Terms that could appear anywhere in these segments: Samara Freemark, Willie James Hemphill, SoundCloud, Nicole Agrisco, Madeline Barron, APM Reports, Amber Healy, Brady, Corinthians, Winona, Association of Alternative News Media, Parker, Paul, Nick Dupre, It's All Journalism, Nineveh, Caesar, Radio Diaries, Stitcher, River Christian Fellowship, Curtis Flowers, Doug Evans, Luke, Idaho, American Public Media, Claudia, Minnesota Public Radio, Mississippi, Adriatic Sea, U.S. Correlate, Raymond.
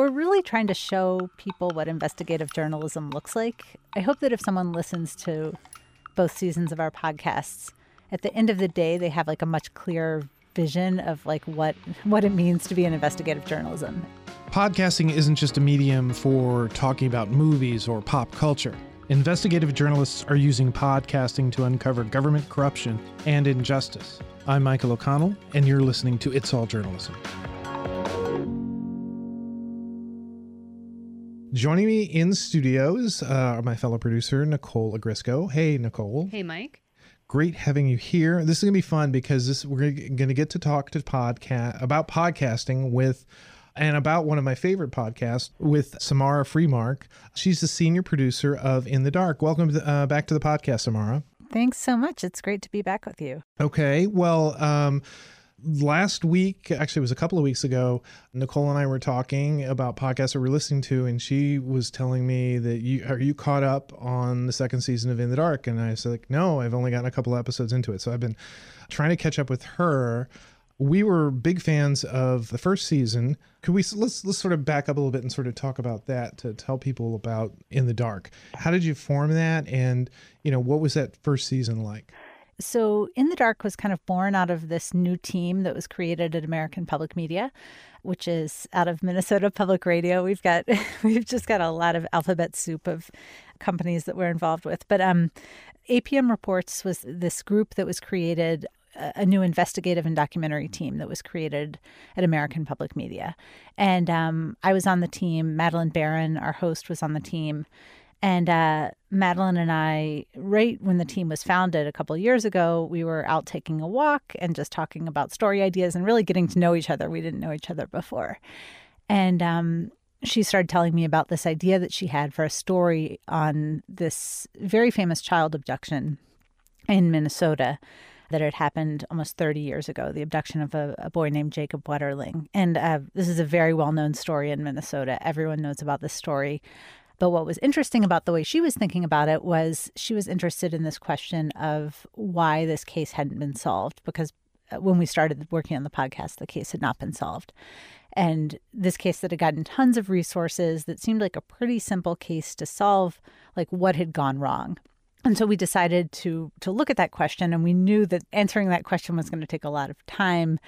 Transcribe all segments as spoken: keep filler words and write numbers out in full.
we're really trying to show people what investigative journalism looks like. I hope that if someone listens to both seasons of our podcasts, at the end of the day, they have like a much clearer vision of like what what it means to be in investigative journalism. Podcasting isn't just a medium for talking about movies or pop culture. Investigative journalists are using podcasting to uncover government corruption and injustice. I'm Michael O'Connell, and you're listening to It's All Journalism. Joining me in studios uh, are my fellow producer, Nicole Agrisco. Hey, Nicole. Hey, Mike. Great having you here. This is going to be fun because this we're going to get to talk to podcast about podcasting with and about one of my favorite podcasts with Samara Freemark. She's the senior producer of In the Dark. Welcome to, uh, back to the podcast, Samara. Thanks so much. It's great to be back with you. Okay. Well, um, last week, actually it was a couple of weeks ago, Nicole and I were talking about podcasts that we're listening to, and she was telling me that you are you caught up on the second season of In the Dark? And I said, like, no, I've only gotten a couple episodes into it. So I've been trying to catch up with her. We were big fans of the first season. Could we let's let's sort of back up a little bit and sort of talk about that to tell people about In the Dark. How did you form that, and you know what was that first season like? So In the Dark was kind of born out of this new team that was created at American Public Media, which is out of Minnesota Public Radio. We've got we've just got a lot of alphabet soup of companies that we're involved with. But um, A P M Reports was this group that was created, a new investigative and documentary team that was created at American Public Media. And um, I was on the team. Madeline Barron, our host, was on the team. And uh, Madeline and I, right when the team was founded a couple of years ago, we were out taking a walk and just talking about story ideas and really getting to know each other. We didn't know each other before. And um, she started telling me about this idea that she had for a story on this very famous child abduction in Minnesota that had happened almost thirty years ago, the abduction of a, a boy named Jacob Wetterling. And uh, this is a very well-known story in Minnesota. Everyone knows about this story. But what was interesting about the way she was thinking about it was she was interested in this question of why this case hadn't been solved, because when we started working on the podcast, the case had not been solved. And this case that had gotten tons of resources, that seemed like a pretty simple case to solve, like what had gone wrong. And so we decided to to look at that question, and we knew that answering that question was going to take a lot of time,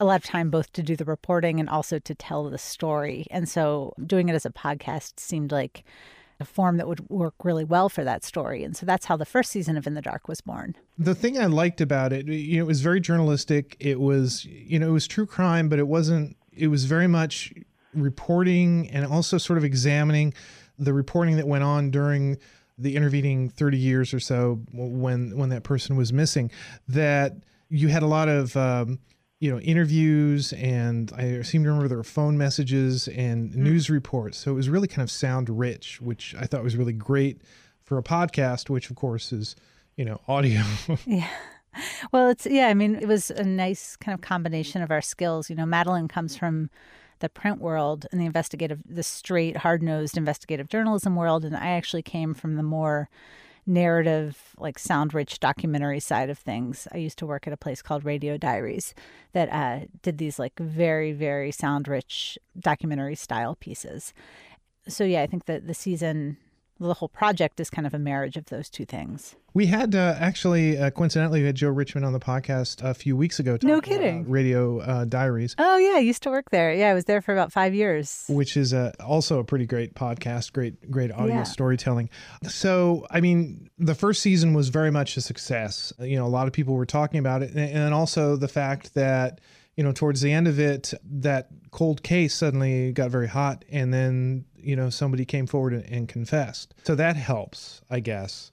a lot of time both to do the reporting and also to tell the story. And so doing it as a podcast seemed like a form that would work really well for that story. And so that's how the first season of In the Dark was born. The thing I liked about it, you know, it was very journalistic. It was, you know, it was true crime, but it wasn't, it was very much reporting and also sort of examining the reporting that went on during the intervening thirty years or so when when that person was missing, that you had a lot of, um, you know, interviews, and I seem to remember there were phone messages and mm-hmm. news reports. So it was really kind of sound rich, which I thought was really great for a podcast, which of course is, you know, audio. Yeah. Well, it's, yeah, I mean, it was a nice kind of combination of our skills. You know, Madeline comes from the print world and the investigative, the straight, hard-nosed investigative journalism world. And I actually came from the more narrative, like sound-rich documentary side of things. I used to work at a place called Radio Diaries that uh, did these like very, very sound-rich documentary style pieces. So yeah, I think that the season, the whole project is kind of a marriage of those two things. We had uh, actually, uh, coincidentally, we had Joe Richmond on the podcast a few weeks ago. No kidding. About Radio uh, Diaries. Oh, yeah. I used to work there. Yeah, I was there for about five years. Which is uh, also a pretty great podcast, great, great audio yeah. storytelling. So, I mean, the first season was very much a success. You know, a lot of people were talking about it. And also the fact that, you know, towards the end of it, that cold case suddenly got very hot. And then, you know, somebody came forward and, and confessed. So that helps, I guess.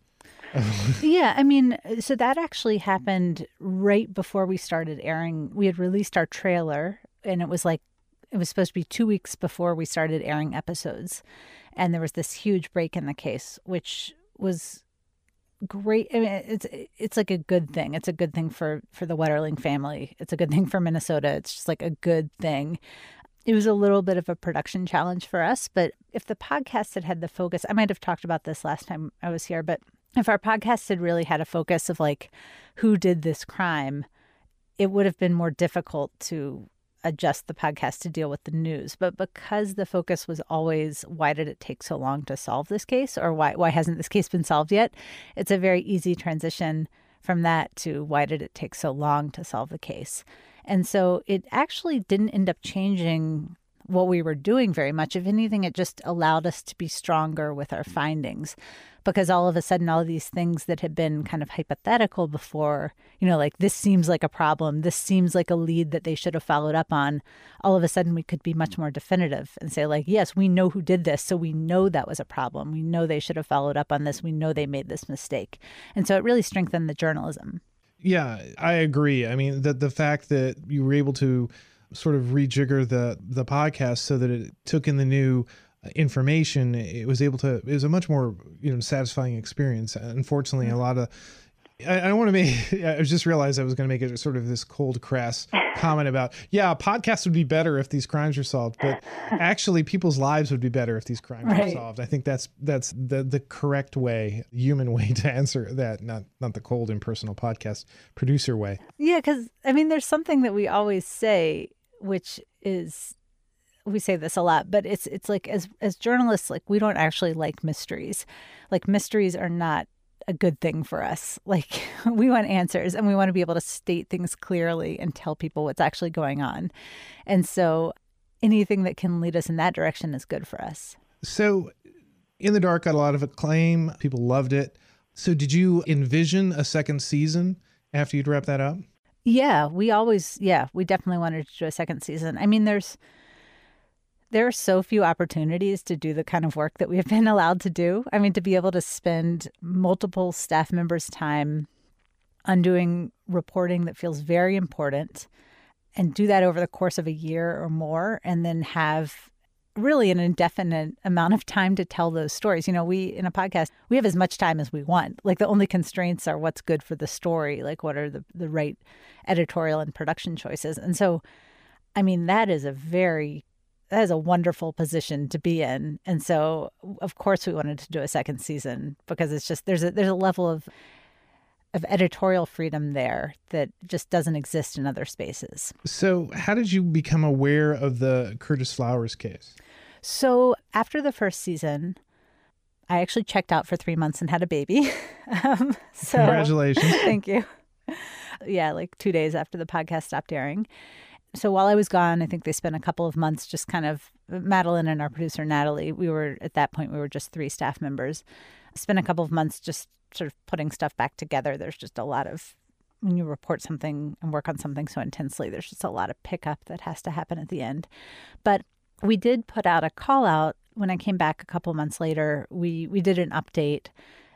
Yeah, I mean, so that actually happened right before we started airing. We had released our trailer, and it was like, it was supposed to be two weeks before we started airing episodes. And there was this huge break in the case, which was great. I mean, it's it's like a good thing. It's a good thing for, for the Wetterling family. It's a good thing for Minnesota. It's just like a good thing. It was a little bit of a production challenge for us, but if the podcast had had the focus, I might have talked about this last time I was here, but if our podcast had really had a focus of like, who did this crime, it would have been more difficult to adjust the podcast to deal with the news. But because the focus was always, why did it take so long to solve this case? Or why why hasn't this case been solved yet? It's a very easy transition from that to why did it take so long to solve the case? And so it actually didn't end up changing what we were doing very much. If anything, it just allowed us to be stronger with our findings, because all of a sudden, all of these things that had been kind of hypothetical before, you know, like this seems like a problem, this seems like a lead that they should have followed up on, all of a sudden we could be much more definitive and say like, yes, we know who did this. So we know that was a problem. We know they should have followed up on this. We know they made this mistake. And so it really strengthened the journalism. Yeah, I agree. I mean, that the fact that you were able to sort of rejigger the the podcast so that it took in the new information, it was able to, it was a much more, you know, satisfying experience. Unfortunately, mm-hmm. a lot of, I, I don't want to make, I just realized I was going to make it sort of this cold, crass comment about, yeah, podcasts would be better if these crimes were solved, but actually people's lives would be better if these crimes right. were solved. I think that's, that's the, the correct way, human way to answer that, not, not the cold, impersonal podcast producer way. Yeah. Cause I mean, there's something that we always say, which is, we say this a lot, but it's it's like as as journalists, like we don't actually like mysteries. Like mysteries are not a good thing for us. Like we want answers and we want to be able to state things clearly and tell people what's actually going on. And so anything that can lead us in that direction is good for us. So In the Dark got a lot of acclaim. People loved it. So did you envision a second season after you'd wrap that up? Yeah, we always, yeah, we definitely wanted to do a second season. I mean, there's, there are so few opportunities to do the kind of work that we've been allowed to do. I mean, to be able to spend multiple staff members' time on doing reporting that feels very important and do that over the course of a year or more, and then have really an indefinite amount of time to tell those stories. You know, we, in a podcast, we have as much time as we want. Like the only constraints are what's good for the story, like what are the, the right editorial and production choices. And so, I mean, that is a very, that is a wonderful position to be in. And so, of course, we wanted to do a second season because it's just, there's a, there's a level of of editorial freedom there that just doesn't exist in other spaces. So how did you become aware of the Curtis Flowers case? So after the first season, I actually checked out for three months and had a baby. um, so, Congratulations. Thank you. Yeah, like two days after the podcast stopped airing. So while I was gone, I think they spent a couple of months just kind of, Madeline and our producer, Natalie, we were, at that point, we were just three staff members, spent a couple of months just sort of putting stuff back together. There's just a lot of, when you report something and work on something so intensely, there's just a lot of pickup that has to happen at the end. But we did put out a call out. When I came back a couple months later, we, we did an update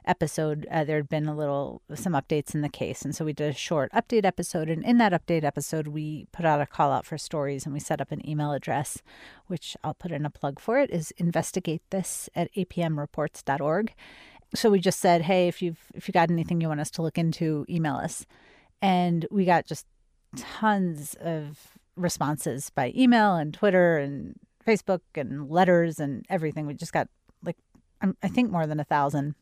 episode. Uh, there had been a little, some updates in the case. And so we did a short update episode. And in that update episode, we put out a call out for stories and we set up an email address, which I'll put in a plug for it, is investigate this at a p m reports dot org. So we just said, hey, if you've if you got anything you want us to look into, email us. And we got just tons of responses by email and Twitter and Facebook and letters and everything. We just got like, I think more than a thousand.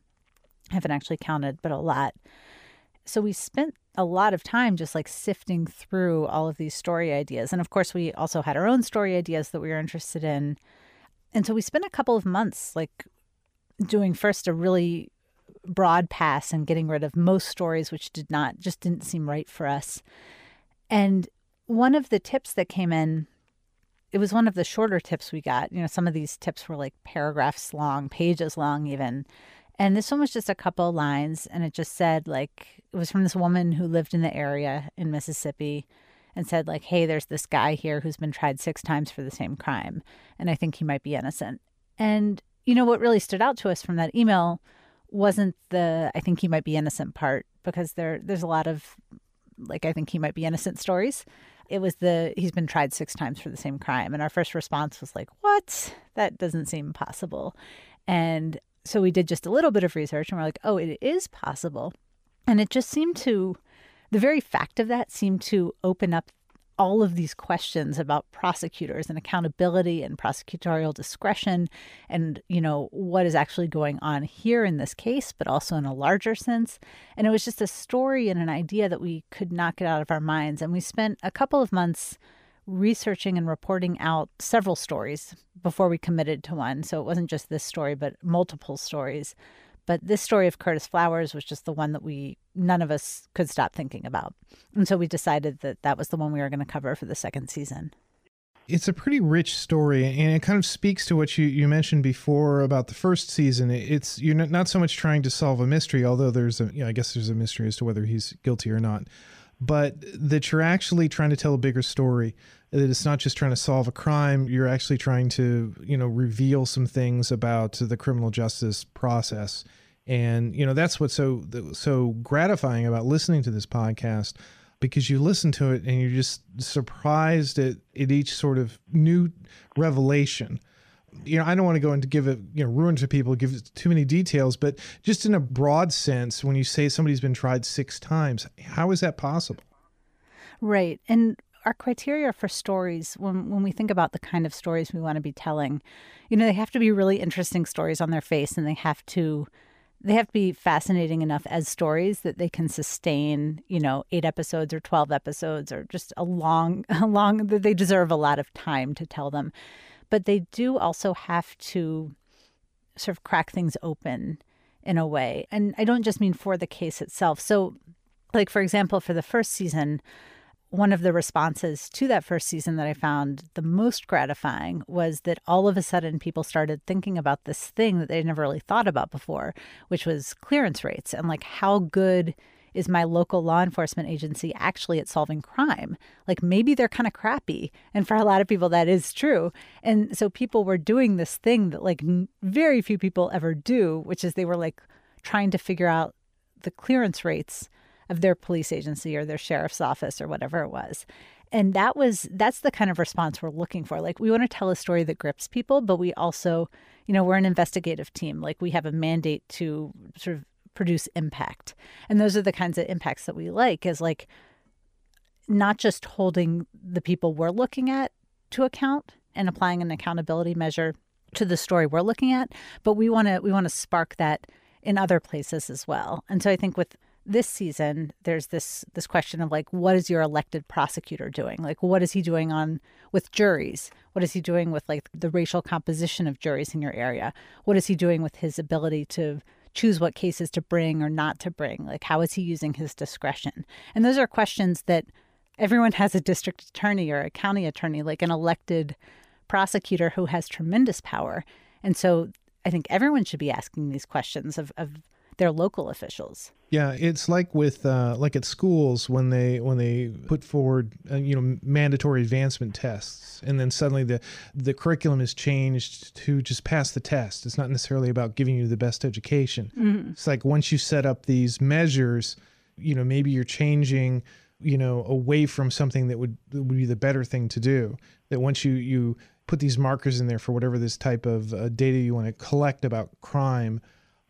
I haven't actually counted, but a lot. So we spent a lot of time just like sifting through all of these story ideas. And of course, we also had our own story ideas that we were interested in. And so we spent a couple of months like doing first a really broad pass and getting rid of most stories, which did not, just didn't seem right for us. And one of the tips that came in, it was one of the shorter tips we got. You know, some of these tips were like paragraphs long, pages long even. And this one was just a couple of lines. And it just said like, it was from this woman who lived in the area in Mississippi and said like, hey, there's this guy here who's been tried six times for the same crime. And I think he might be innocent. And you know, what really stood out to us from that email wasn't the, I think he might be innocent part, because there there's a lot of, like, I think he might be innocent stories. It was the, he's been tried six times for the same crime. And our first response was like, what? That doesn't seem possible. And so we did just a little bit of research and we're like, oh, it is possible. And it just seemed to, the very fact of that seemed to open up all of these questions about prosecutors and accountability and prosecutorial discretion and, you know, what is actually going on here in this case, but also in a larger sense. And it was just a story and an idea that we could not get out of our minds. And we spent a couple of months researching and reporting out several stories before we committed to one. So it wasn't just this story, but multiple stories. But this story of Curtis Flowers was just the one that we, none of us could stop thinking about. And so we decided that that was the one we were going to cover for the second season. It's a pretty rich story, and it kind of speaks to what you, you mentioned before about the first season. It's you're not so much trying to solve a mystery, although there's a, you know, I guess there's a mystery as to whether he's guilty or not, but that you're actually trying to tell a bigger story, that it's not just trying to solve a crime. You're actually trying to, you know, reveal some things about the criminal justice process. And, you know, that's what's so, so gratifying about listening to this podcast, because you listen to it and you're just surprised at, at each sort of new revelation. You know, I don't want to go into give it, you know, ruin to people, give it too many details, but just in a broad sense, when you say somebody's been tried six times, how is that possible? Right. And our criteria for stories, when when we think about the kind of stories we want to be telling, you know, they have to be really interesting stories on their face, and they have to they have to be fascinating enough as stories that they can sustain, you know, eight episodes or twelve episodes, or just a long, a long, that they deserve a lot of time to tell them. But they do also have to sort of crack things open in a way. And I don't just mean for the case itself. So, like, for example, for the first season, one of the responses to that first season that I found the most gratifying was that all of a sudden people started thinking about this thing that they never really thought about before, which was clearance rates and, like, how good is my local law enforcement agency actually at solving crime? Like, maybe they're kind of crappy. And for a lot of people, that is true. And so people were doing this thing that, like, very few people ever do, which is they were, like, trying to figure out the clearance rates of their police agency or their sheriff's office or whatever it was. And that was, that's the kind of response we're looking for. Like, we want to tell a story that grips people, but we also, you know, we're an investigative team. Like, we have a mandate to sort of produce impact. And those are the kinds of impacts that we like, is like not just holding the people we're looking at to account and applying an accountability measure to the story we're looking at, but we want to, we want to spark that in other places as well. And so I think with this season, there's this this question of, like, what is your elected prosecutor doing? Like, what is he doing on with juries? What is he doing with, like, the racial composition of juries in your area? What is he doing with his ability to choose what cases to bring or not to bring? Like, how is he using his discretion? And those are questions that everyone has a district attorney or a county attorney, like an elected prosecutor who has tremendous power. And so I think everyone should be asking these questions of, of their local officials. Yeah, it's like with uh, like at schools when they when they put forward uh, you know mandatory advancement tests, and then suddenly the the curriculum is changed to just pass the test. It's not necessarily about giving you the best education. Mm-hmm. It's like once you set up these measures, you know, maybe you're changing, you know, away from something that would that would be the better thing to do. That once you you put these markers in there for whatever this type of uh, data you want to collect about crime,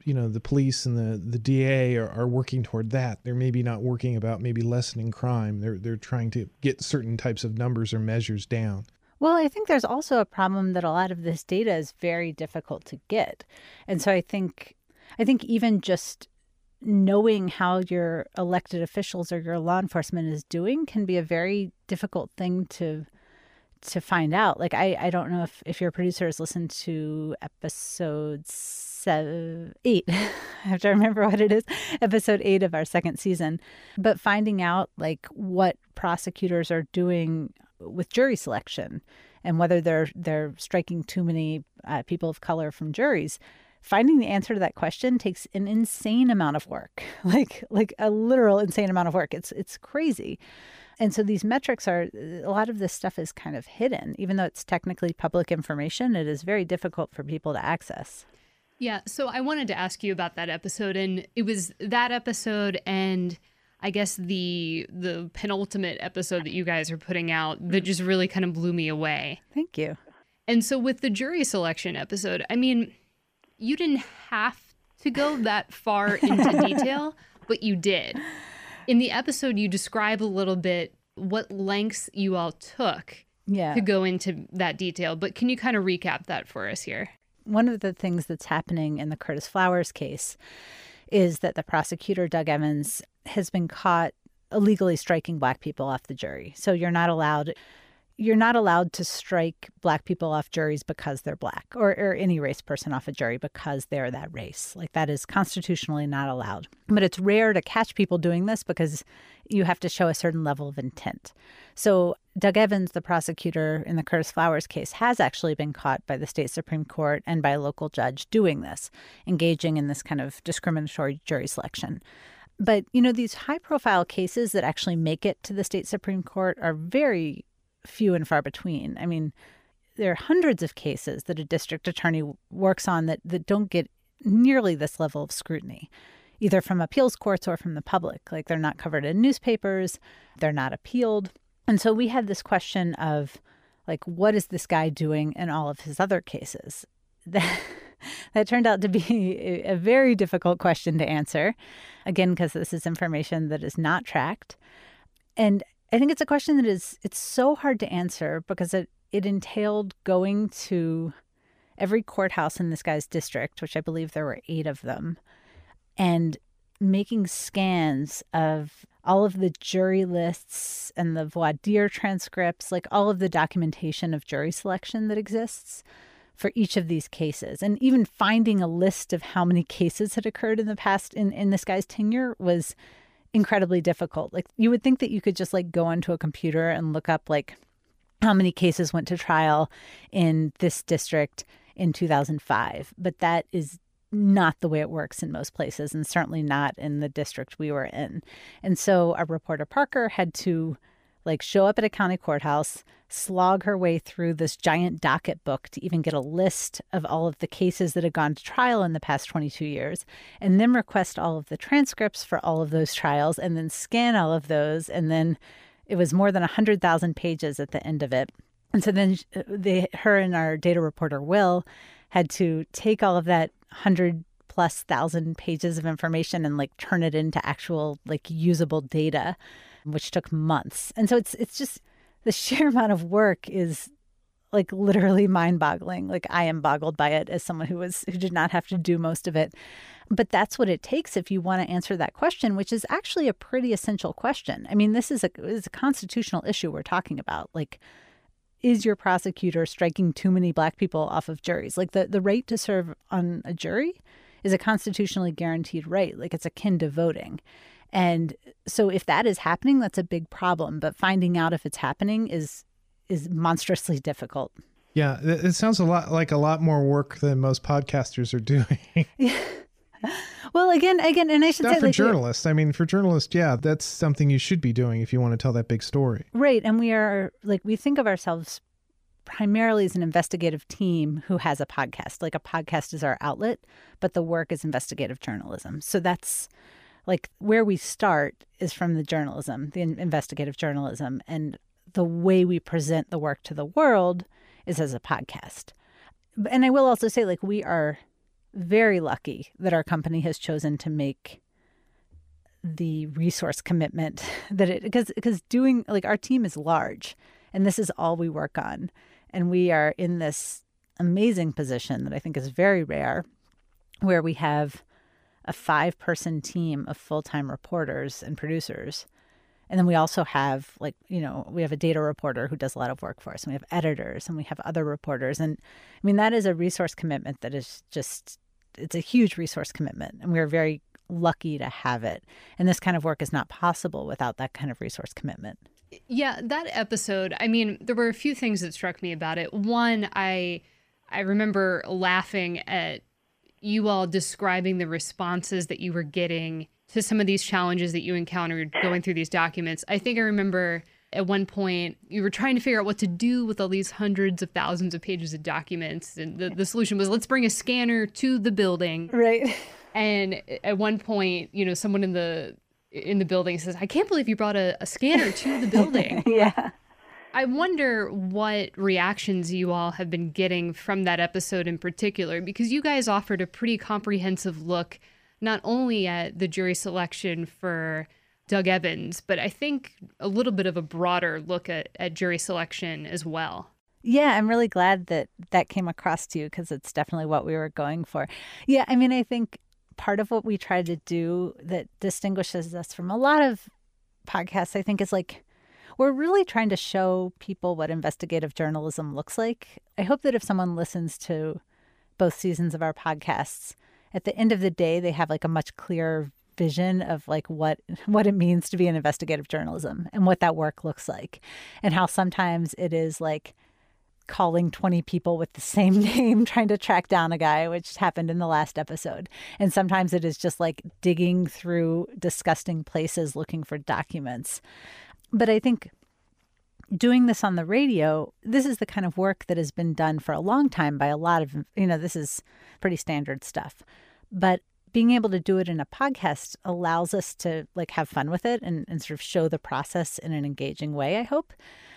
you know, the police and the, the D A are, are working toward that. They're maybe not working about maybe lessening crime. They're they're trying to get certain types of numbers or measures down. Well, I think there's also a problem that a lot of this data is very difficult to get. And so I think I think even just knowing how your elected officials or your law enforcement is doing can be a very difficult thing to to find out. Like, I, I don't know if, if your producer has listened to episode seven, eight, I have to remember what it is, episode eight of our second season, but finding out, like, what prosecutors are doing with jury selection and whether they're, they're striking too many uh, people of color from juries. Finding the answer to that question takes an insane amount of work, like like a literal insane amount of work. It's it's crazy. And so these metrics are, a lot of this stuff is kind of hidden. Even though it's technically public information, it is very difficult for people to access. Yeah. So I wanted to ask you about that episode. And it was that episode and I guess the the penultimate episode that you guys are putting out that just really kind of blew me away. Thank you. And so with the jury selection episode, I mean, you didn't have to go that far into detail, but you did. In the episode, you describe a little bit what lengths you all took yeah. to go into that detail. But can you kind of recap that for us here? One of the things that's happening in the Curtis Flowers case is that the prosecutor, Doug Evans, has been caught illegally striking Black people off the jury. So you're not allowed... you're not allowed to strike black people off juries because they're black, or, or any race person off a jury because they're that race. Like, that is constitutionally not allowed. But it's rare to catch people doing this because you have to show a certain level of intent. So Doug Evans, the prosecutor in the Curtis Flowers case, has actually been caught by the state Supreme Court and by a local judge doing this, engaging in this kind of discriminatory jury selection. But, you know, these high-profile cases that actually make it to the state Supreme Court are very few and far between. I mean, there are hundreds of cases that a district attorney works on that, that don't get nearly this level of scrutiny, either from appeals courts or from the public. Like, they're not covered in newspapers, they're not appealed. And so we had this question of, like, what is this guy doing in all of his other cases? That, that turned out to be a very difficult question to answer, again, because this is information that is not tracked. And I think it's a question that is, it's so hard to answer because it, it entailed going to every courthouse in this guy's district, which I believe there were eight of them, and making scans of all of the jury lists and the voir dire transcripts, like all of the documentation of jury selection that exists for each of these cases. And even finding a list of how many cases had occurred in the past in, in this guy's tenure was incredibly difficult. Like, you would think that you could just like go onto a computer and look up like how many cases went to trial in this district in two thousand five, but that is not the way it works in most places, and certainly not in the district we were in. And so our reporter Parker had to like show up at a county courthouse, slog her way through this giant docket book to even get a list of all of the cases that had gone to trial in the past twenty-two years, and then request all of the transcripts for all of those trials, and then scan all of those. And then it was more than one hundred thousand pages at the end of it. And so then they, her and our data reporter, Will, had to take all of that one hundred plus thousand pages of information and like turn it into actual like usable data, which took months. And so it's it's just the sheer amount of work is like literally mind-boggling. Like, I am boggled by it as someone who was who did not have to do most of it. But that's what it takes if you want to answer that question, which is actually a pretty essential question. I mean, this is a is a constitutional issue we're talking about. Like, is your prosecutor striking too many black people off of juries? Like, the, the right to serve on a jury is a constitutionally guaranteed right. Like, it's akin to voting. And so if that is happening, that's a big problem. But finding out if it's happening is is monstrously difficult. Yeah, it sounds a lot like a lot more work than most podcasters are doing. Yeah. Well, again, again, and I should Not say... for like, journalists. I mean, for journalists, yeah, that's something you should be doing if you want to tell that big story. Right. And we are, like, we think of ourselves primarily as an investigative team who has a podcast. Like, a podcast is our outlet, but the work is investigative journalism. So that's, like, where we start is from the journalism, the investigative journalism. And the way we present the work to the world is as a podcast. And I will also say, like, we are very lucky that our company has chosen to make the resource commitment that it, because because doing, like, our team is large and this is all we work on. And we are in this amazing position that I think is very rare, where we have a five person team of full-time reporters and producers. And then we also have, like, you know, we have a data reporter who does a lot of work for us, and we have editors, and we have other reporters. And I mean, that is a resource commitment that is just, it's a huge resource commitment, and we're very lucky to have it. And this kind of work is not possible without that kind of resource commitment. Yeah, that episode, I mean, there were a few things that struck me about it. One, I I remember laughing at you all describing the responses that you were getting to some of these challenges that you encountered going through these documents. I think I remember at one point you were trying to figure out what to do with all these hundreds of thousands of pages of documents. And the, the solution was, let's bring a scanner to the building. Right. And at one point, you know, someone in the in the building says, I can't believe you brought a, a scanner to the building. Yeah. I wonder what reactions you all have been getting from that episode in particular, because you guys offered a pretty comprehensive look not only at the jury selection for Doug Evans, but I think a little bit of a broader look at, at jury selection as well. Yeah, I'm really glad that that came across to you, because it's definitely what we were going for. Yeah, I mean, I think part of what we try to do that distinguishes us from a lot of podcasts, I think, is like, we're really trying to show people what investigative journalism looks like. I hope that if someone listens to both seasons of our podcasts, at the end of the day, they have like a much clearer vision of like what what it means to be in investigative journalism and what that work looks like, and how sometimes it is like calling twenty people with the same name trying to track down a guy, which happened in the last episode. And sometimes it is just like digging through disgusting places looking for documents. But I think doing this on the radio, this is the kind of work that has been done for a long time by a lot of, you know, this is pretty standard stuff. But being able to do it in a podcast allows us to like have fun with it and, and sort of show the process in an engaging way, I hope.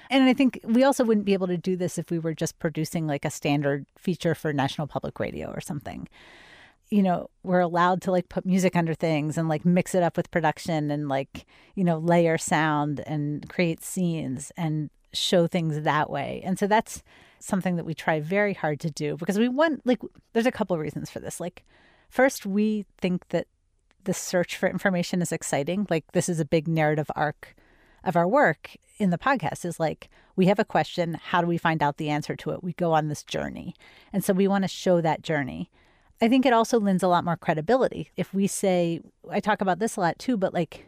And I think we also wouldn't be able to do this if we were just producing like a standard feature for National Public Radio or something. You know, we're allowed to like put music under things and like mix it up with production and like, you know, layer sound and create scenes and show things that way. And so that's something that we try very hard to do because we want, like, there's a couple of reasons for this. Like, first, we think that the search for information is exciting. Like, this is a big narrative arc of our work in the podcast is like, we have a question. How do we find out the answer to it? We go on this journey. And so we want to show that journey. I think it also lends a lot more credibility. If we say, I talk about this a lot too, but like,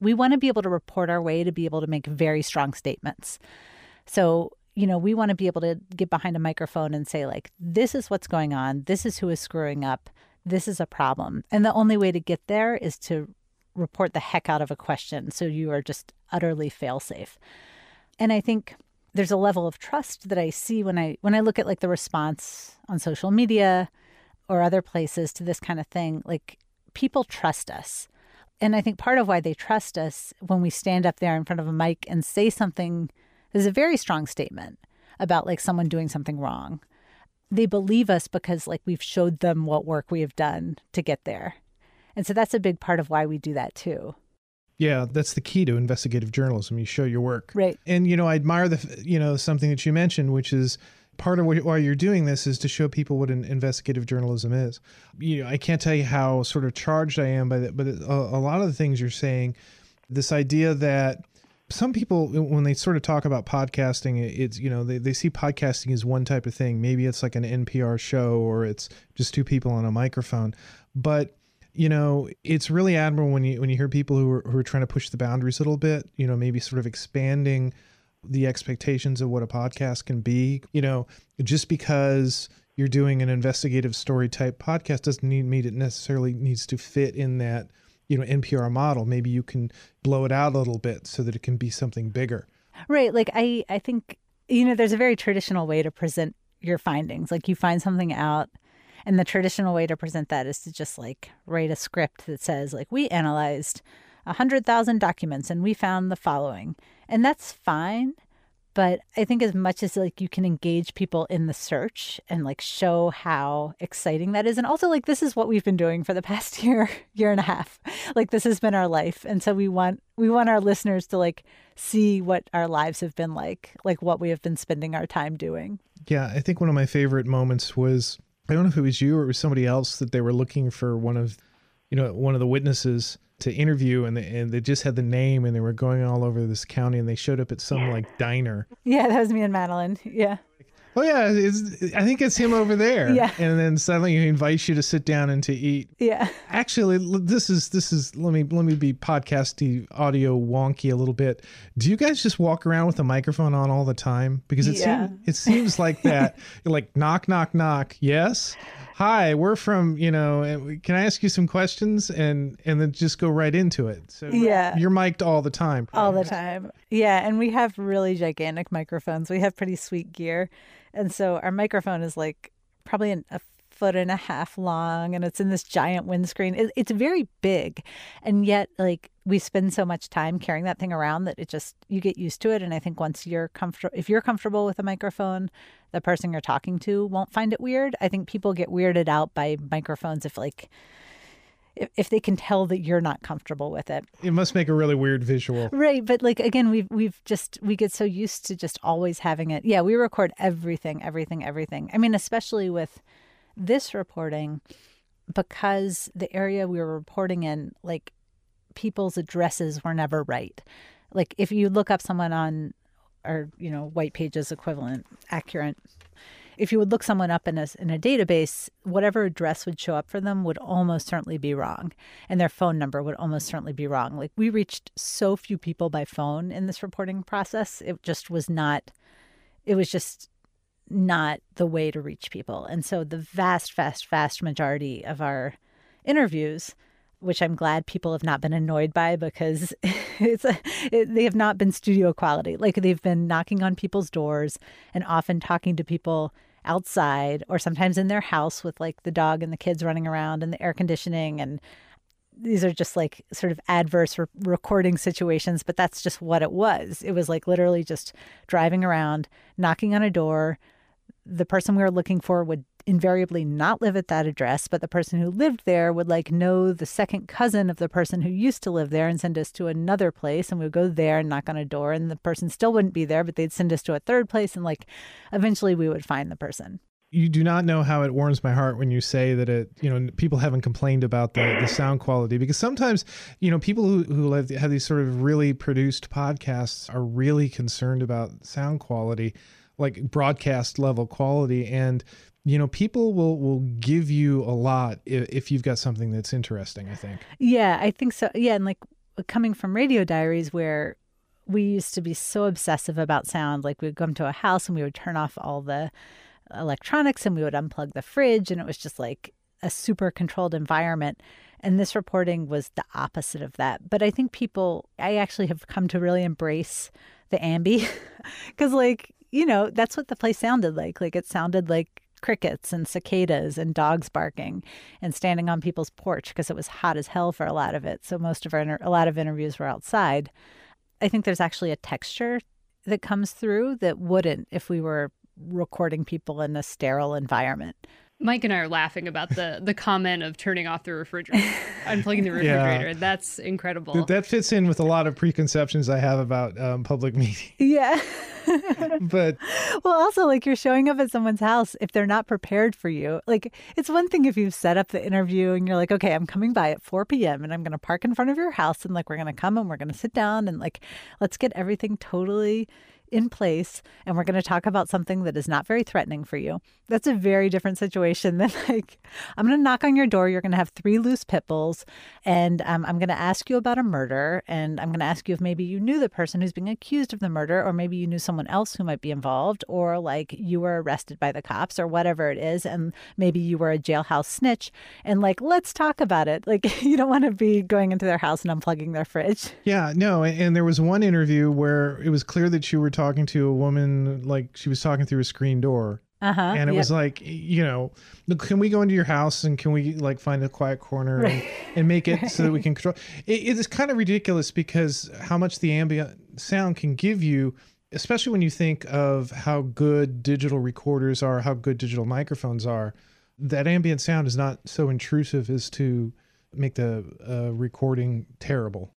we want to be able to report our way to be able to make very strong statements. So, you know, we want to be able to get behind a microphone and say like, this is what's going on. This is who is screwing up. This is a problem. And the only way to get there is to report the heck out of a question. So you are just utterly fail-safe. And I think there's a level of trust that I see when I when I look at like the response on social media or other places to this kind of thing. Like, people trust us. And I think part of why they trust us when we stand up there in front of a mic and say something is a very strong statement about like someone doing something wrong. They believe us because like we've showed them what work we have done to get there. And so that's a big part of why we do that too. Yeah, that's the key to investigative journalism. You show your work. Right. And, you know, I admire the, you know, something that you mentioned, which is part of why you're doing this is to show people what an investigative journalism is. You know, I can't tell you how sort of charged I am by that, but a, a lot of the things you're saying, this idea that some people, when they sort of talk about podcasting, it's, you know, they, they see podcasting as one type of thing. Maybe it's like an N P R show or it's just two people on a microphone. But, you know, it's really admirable when you when you hear people who are, who are trying to push the boundaries a little bit, you know, maybe sort of expanding the expectations of what a podcast can be. You know, just because you're doing an investigative story type podcast doesn't need, mean it necessarily needs to fit in that, you know, N P R model. Maybe you can blow it out a little bit so that it can be something bigger. Right. Like, I, I think, you know, there's a very traditional way to present your findings. Like, you find something out, and the traditional way to present that is to just like write a script that says like, we analyzed one hundred thousand documents and we found the following. And that's fine. But I think as much as like you can engage people in the search and like show how exciting that is. And also like, this is what we've been doing for the past year, year and a half. Like, this has been our life. And so we want we want our listeners to like see what our lives have been like, like what we have been spending our time doing. Yeah, I think one of my favorite moments was, I don't know if it was you or it was somebody else, that they were looking for one of, you know, one of the witnesses to interview, and they, and they just had the name, and they were going all over this county, and they showed up at some yeah. like diner. Yeah, that was me and Madeline. Yeah. Oh yeah, it's, I think it's him over there. Yeah. And then suddenly he invites you to sit down and to eat. Yeah. Actually, this is this is let me let me be podcasty audio wonky a little bit. Do you guys just walk around with a microphone on all the time? Because it yeah. seems it seems like that. You're like, knock knock knock. Yes. Hi, we're from, you know, can I ask you some questions? And and then just go right into it. So yeah. You're mic'd all the time. All the time. Yeah. And we have really gigantic microphones. We have pretty sweet gear. And so our microphone is like probably an, a foot and a half long, and it's in this giant windscreen. It, it's very big. And yet, like, we spend so much time carrying that thing around that it just, you get used to it. And I think once you're comfortable, if you're comfortable with a microphone, the person you're talking to won't find it weird. I think people get weirded out by microphones if, like, if, if they can tell that you're not comfortable with it. It must make a really weird visual. Right. But like, again, we've, we've just, we get so used to just always having it. Yeah. We record everything, everything, everything. I mean, especially with this reporting, because the area we were reporting in, like, people's addresses were never right. like if you look up someone on, or, you know, White Pages equivalent, Accurant, if you would look someone up in a, in a database, whatever address would show up for them would almost certainly be wrong. And their phone number would almost certainly be wrong. Like, we reached so few people by phone in this reporting process. It just was not, it was just not the way to reach people. And so the vast, vast, vast majority of our interviews, which I'm glad people have not been annoyed by, because it's a, it, they have not been studio quality. Like, they've been knocking on people's doors and often talking to people outside or sometimes in their house with like the dog and the kids running around and the air conditioning. And these are just like sort of adverse re- recording situations, but that's just what it was. It was like literally just driving around, knocking on a door. The person we were looking for would invariably not live at that address, but the person who lived there would like know the second cousin of the person who used to live there and send us to another place, and we would go there and knock on a door, and the person still wouldn't be there, but they'd send us to a third place, and like eventually we would find the person. You do not know how it warms my heart when you say that, it, you know, people haven't complained about the, the sound quality, because sometimes, you know, people who, who have, have these sort of really produced podcasts are really concerned about sound quality, like broadcast level quality. And you know, people will, will give you a lot if, if you've got something that's interesting, I think. Yeah, I think so. Yeah, and like coming from Radio Diaries, where we used to be so obsessive about sound, like we'd come to a house and we would turn off all the electronics and we would unplug the fridge, and it was just like a super controlled environment. And this reporting was the opposite of that. But I think people, I actually have come to really embrace the ambi, because like, you know, that's what the place sounded like. Like it sounded like crickets and cicadas and dogs barking and standing on people's porch, because it was hot as hell for a lot of it. So most of our inter- a lot of interviews were outside. I think there's actually a texture that comes through that wouldn't if we were recording people in a sterile environment. Mike and I are laughing about the the comment of turning off the refrigerator, unplugging the refrigerator. Yeah. That's incredible. That fits in with a lot of preconceptions I have about um, public media. Yeah. But well, also like you're showing up at someone's house if they're not prepared for you. Like it's one thing if you've set up the interview and you're like, okay, I'm coming by at four p.m. and I'm going to park in front of your house and like we're going to come and we're going to sit down and like let's get everything totally in place and we're going to talk about something that is not very threatening for you. That's a very different situation than like, I'm going to knock on your door, you're going to have three loose pit bulls, and um, I'm going to ask you about a murder, and I'm going to ask you if maybe you knew the person who's being accused of the murder, or maybe you knew someone else who might be involved, or like you were arrested by the cops or whatever it is, and maybe you were a jailhouse snitch, and like let's talk about it. Like you don't want to be going into their house and unplugging their fridge. Yeah, no, and, and there was one interview where it was clear that you were talking talking to a woman, like she was talking through a screen door. Uh-huh, and it yep. was like, you know, can we go into your house and can we like find a quiet corner right. and, and make it right. so that we can control it? It is kind of ridiculous because how much the ambient sound can give you, especially when you think of how good digital recorders are, how good digital microphones are. That ambient sound is not so intrusive as to make the uh, recording terrible.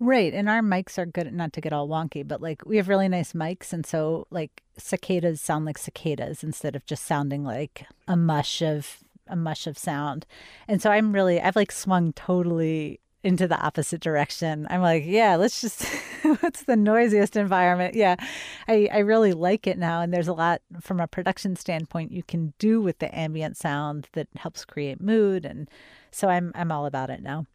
Right. And our mics are good, not to get all wonky, but like we have really nice mics. And so like cicadas sound like cicadas instead of just sounding like a mush of a mush of sound. And so I'm really I've like swung totally into the opposite direction. I'm like, yeah, let's just what's the noisiest environment? Yeah, I, I really like it now. And there's a lot from a production standpoint you can do with the ambient sound that helps create mood. And so I'm I'm all about it now.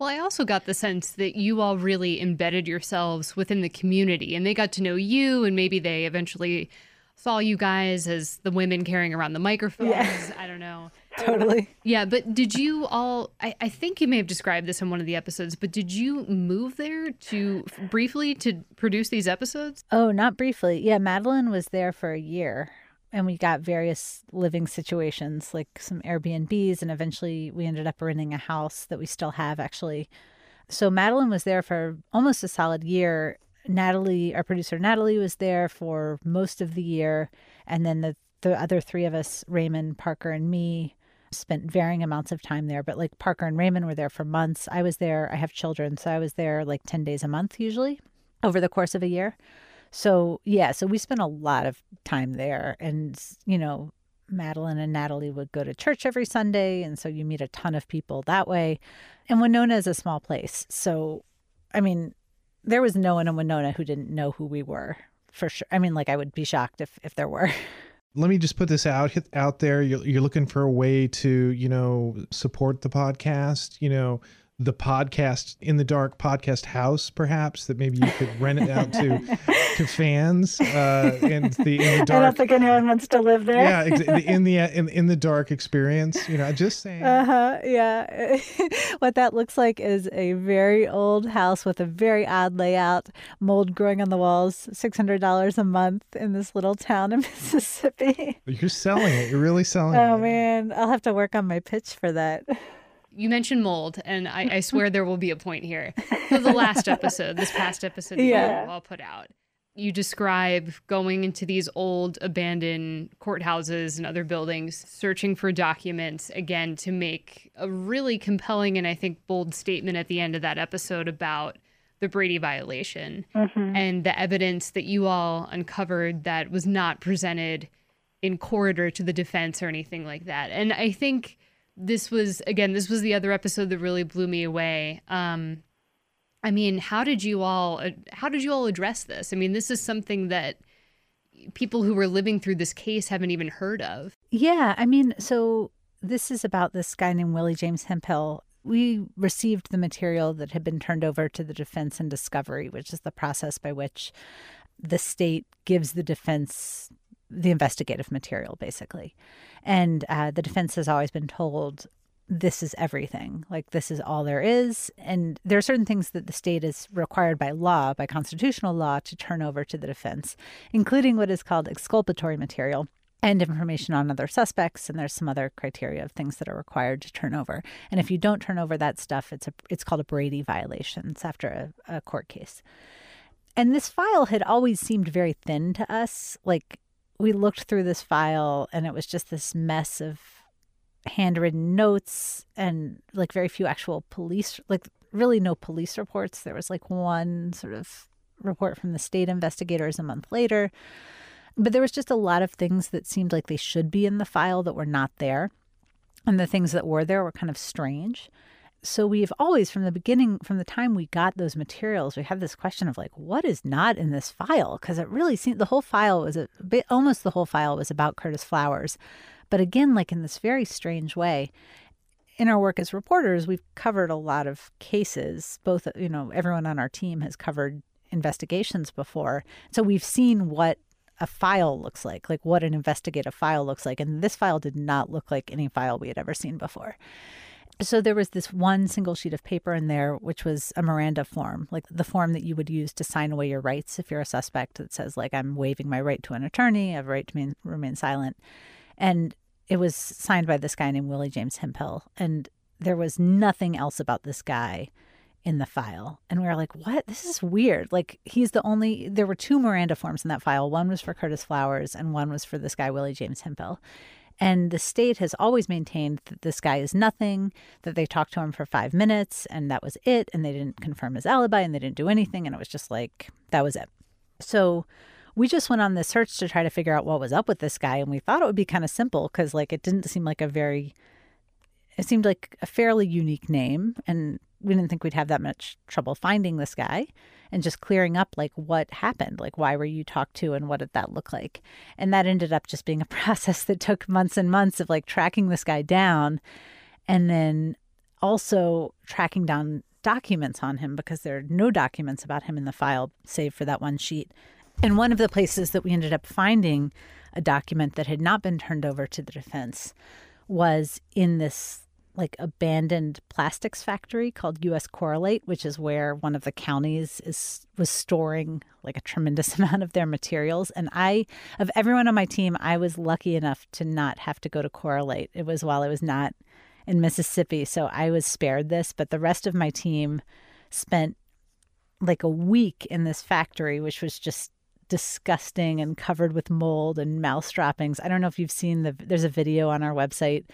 Well, I also got the sense that you all really embedded yourselves within the community and they got to know you, and maybe they eventually saw you guys as the women carrying around the microphones. Yeah. I don't know. Totally. Yeah. But did you all, I, I think you may have described this in one of the episodes, but did you move there to briefly to produce these episodes? Oh, not briefly. Yeah. Madeline was there for a year. And we got various living situations, like some Airbnbs, and eventually we ended up renting a house that we still have, actually. So Madeline was there for almost a solid year. Natalie, our producer Natalie, was there for most of the year. And then the, the other three of us, Raymond, Parker, and me, spent varying amounts of time there. But like Parker and Raymond were there for months. I was there. I have children, so I was there like ten days a month usually over the course of a year. So, yeah, so we spent a lot of time there. And, you know, Madeline and Natalie would go to church every Sunday. And so you meet a ton of people that way. And Winona is a small place. So, I mean, there was no one in Winona who didn't know who we were, for sure. I mean, like, I would be shocked if, if there were. Let me just put this out out there. You're, you're looking for a way to, you know, support the podcast, you know, the podcast In the Dark podcast house, perhaps, that maybe you could rent it out to to fans. Uh, and the In the Dark. I don't think anyone wants to live there. Yeah, in the in in the dark experience. You know, just saying. Uh huh. Yeah. What that looks like is a very old house with a very odd layout, mold growing on the walls, six hundred dollars a month in this little town in Mississippi. You're selling it. You're really selling oh, it. Oh man, I'll have to work on my pitch for that. You mentioned mold, and I, I swear there will be a point here. So the last episode, this past episode that yeah. you all put out, you describe going into these old abandoned courthouses and other buildings, searching for documents, again, to make a really compelling and I think bold statement at the end of that episode about the Brady violation mm-hmm. and the evidence that you all uncovered that was not presented in court or to the defense or anything like that. And I think... This was, again, this was the other episode that really blew me away. Um, I mean, how did you all, how did you all address this? I mean, this is something that people who were living through this case haven't even heard of. Yeah, I mean, so this is about this guy named Willie James Hemphill. We received the material that had been turned over to the defense in discovery, which is the process by which the state gives the defense the investigative material, basically. And uh, the defense has always been told, this is everything. Like, this is all there is. And there are certain things that the state is required by law, by constitutional law, to turn over to the defense, including what is called exculpatory material and information on other suspects. And there's some other criteria of things that are required to turn over. And if you don't turn over that stuff, it's a, it's called a Brady violation. It's after a, a court case. And this file had always seemed very thin to us. Like, we looked through this file and it was just this mess of handwritten notes and like very few actual police, like really no police reports. There was like one sort of report from the state investigators a month later. But there was just a lot of things that seemed like they should be in the file that were not there. And the things that were there were kind of strange. So we've always, from the beginning, from the time we got those materials, we had this question of like, what is not in this file? Because it really seemed the whole file was a bit, almost the whole file was about Curtis Flowers. But again, like in this very strange way, in our work as reporters, we've covered a lot of cases. Both, you know, everyone on our team has covered investigations before. So we've seen what a file looks like, like what an investigative file looks like. And this file did not look like any file we had ever seen before. So there was this one single sheet of paper in there, which was a Miranda form, like the form that you would use to sign away your rights if you're a suspect, that says, like, I'm waiving my right to an attorney, I have a right to remain, remain silent. And it was signed by this guy named Willie James Hemphill. And there was nothing else about this guy in the file. And we were like, what? This is weird. Like, he's the only, there were two Miranda forms in that file. One was for Curtis Flowers and one was for this guy, Willie James Hemphill. And the state has always maintained that this guy is nothing, that they talked to him for five minutes and that was it. And they didn't confirm his alibi and they didn't do anything. And it was just like, that was it. So we just went on this search to try to figure out what was up with this guy. And we thought it would be kind of simple because, like, it didn't seem like a very, it seemed like a fairly unique name. And we didn't think we'd have that much trouble finding this guy and just clearing up, like, what happened, like, why were you talked to and what did that look like? And that ended up just being a process that took months and months of, like, tracking this guy down and then also tracking down documents on him because there are no documents about him in the file, save for that one sheet. And one of the places that we ended up finding a document that had not been turned over to the defense was in this like abandoned plastics factory called U S Correlate, which is where one of the counties is was storing like a tremendous amount of their materials. And I, of everyone on my team, I was lucky enough to not have to go to Correlate. It was while I was not in Mississippi, so I was spared this. But the rest of my team spent like a week in this factory, which was just disgusting and covered with mold and mouse droppings. I don't know if you've seen the, there's a video on our website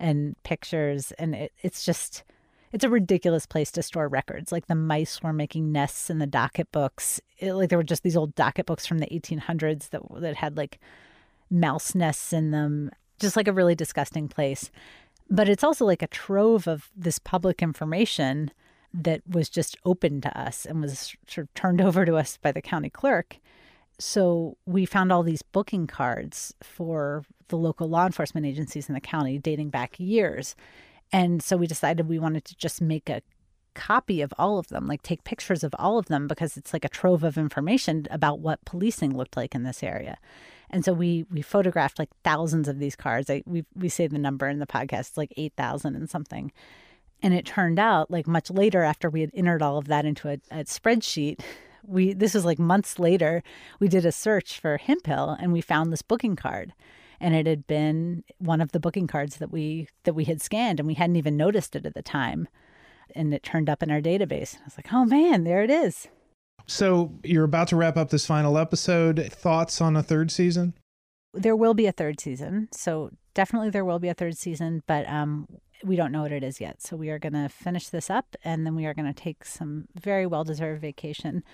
and pictures, and it, it's just, it's a ridiculous place to store records. Like, the mice were making nests in the docket books. It, like, there were just these old docket books from the eighteen hundreds that that had like mouse nests in them. Just like a really disgusting place. But it's also like a trove of this public information that was just open to us and was sort of turned over to us by the county clerk. So we found all these booking cards for the local law enforcement agencies in the county dating back years. And so we decided we wanted to just make a copy of all of them, like take pictures of all of them, because it's like a trove of information about what policing looked like in this area. And so we we photographed like thousands of these cards. I, we we say the number in the podcast, like eight thousand and something. And it turned out, like much later, after we had entered all of that into a, a spreadsheet, we this was like months later, we did a search for Hemphill and we found this booking card. And it had been one of the booking cards that we that we had scanned, and we hadn't even noticed it at the time. And it turned up in our database. And I was like, oh man, there it is. So you're about to wrap up this final episode. Thoughts on a third season? There will be a third season. So definitely there will be a third season, but um, we don't know what it is yet. So we are going to finish this up, and then we are going to take some very well-deserved vacation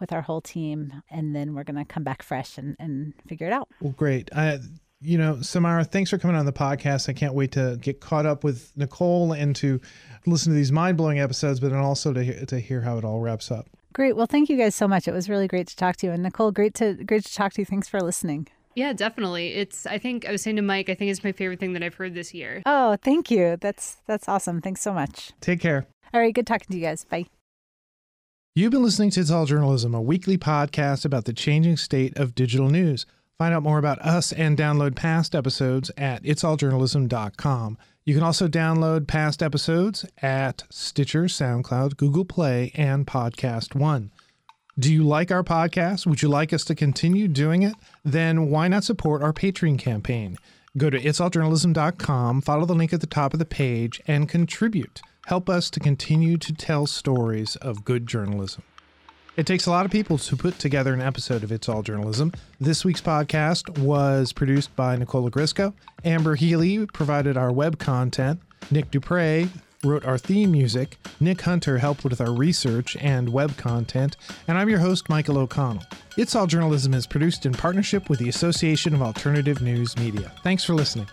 with our whole team. And then we're going to come back fresh and, and figure it out. Well, great. I, you know, Samara, thanks for coming on the podcast. I can't wait to get caught up with Nicole and to listen to these mind-blowing episodes, but then also to, to hear how it all wraps up. Great. Well, thank you guys so much. It was really great to talk to you. And Nicole, great to great to talk to you. Thanks for listening. Yeah, definitely. It's I think I was saying to Mike, I think it's my favorite thing that I've heard this year. Oh, thank you. That's that's awesome. Thanks so much. Take care. All right. Good talking to you guys. Bye. You've been listening to It's All Journalism, a weekly podcast about the changing state of digital news. Find out more about us and download past episodes at its all journalism dot com. You can also download past episodes at Stitcher, SoundCloud, Google Play, and Podcast One. Do you like our podcast? Would you like us to continue doing it? Then why not support our Patreon campaign? Go to its all journalism dot com, follow the link at the top of the page, and contribute. Help us to continue to tell stories of good journalism. It takes a lot of people to put together an episode of It's All Journalism. This week's podcast was produced by Nicole Agrisco. Amber Healy provided our web content. Nick Dupre wrote our theme music. Nick Hunter helped with our research and web content. And I'm your host, Michael O'Connell. It's All Journalism is produced in partnership with the Association of Alternative News Media. Thanks for listening.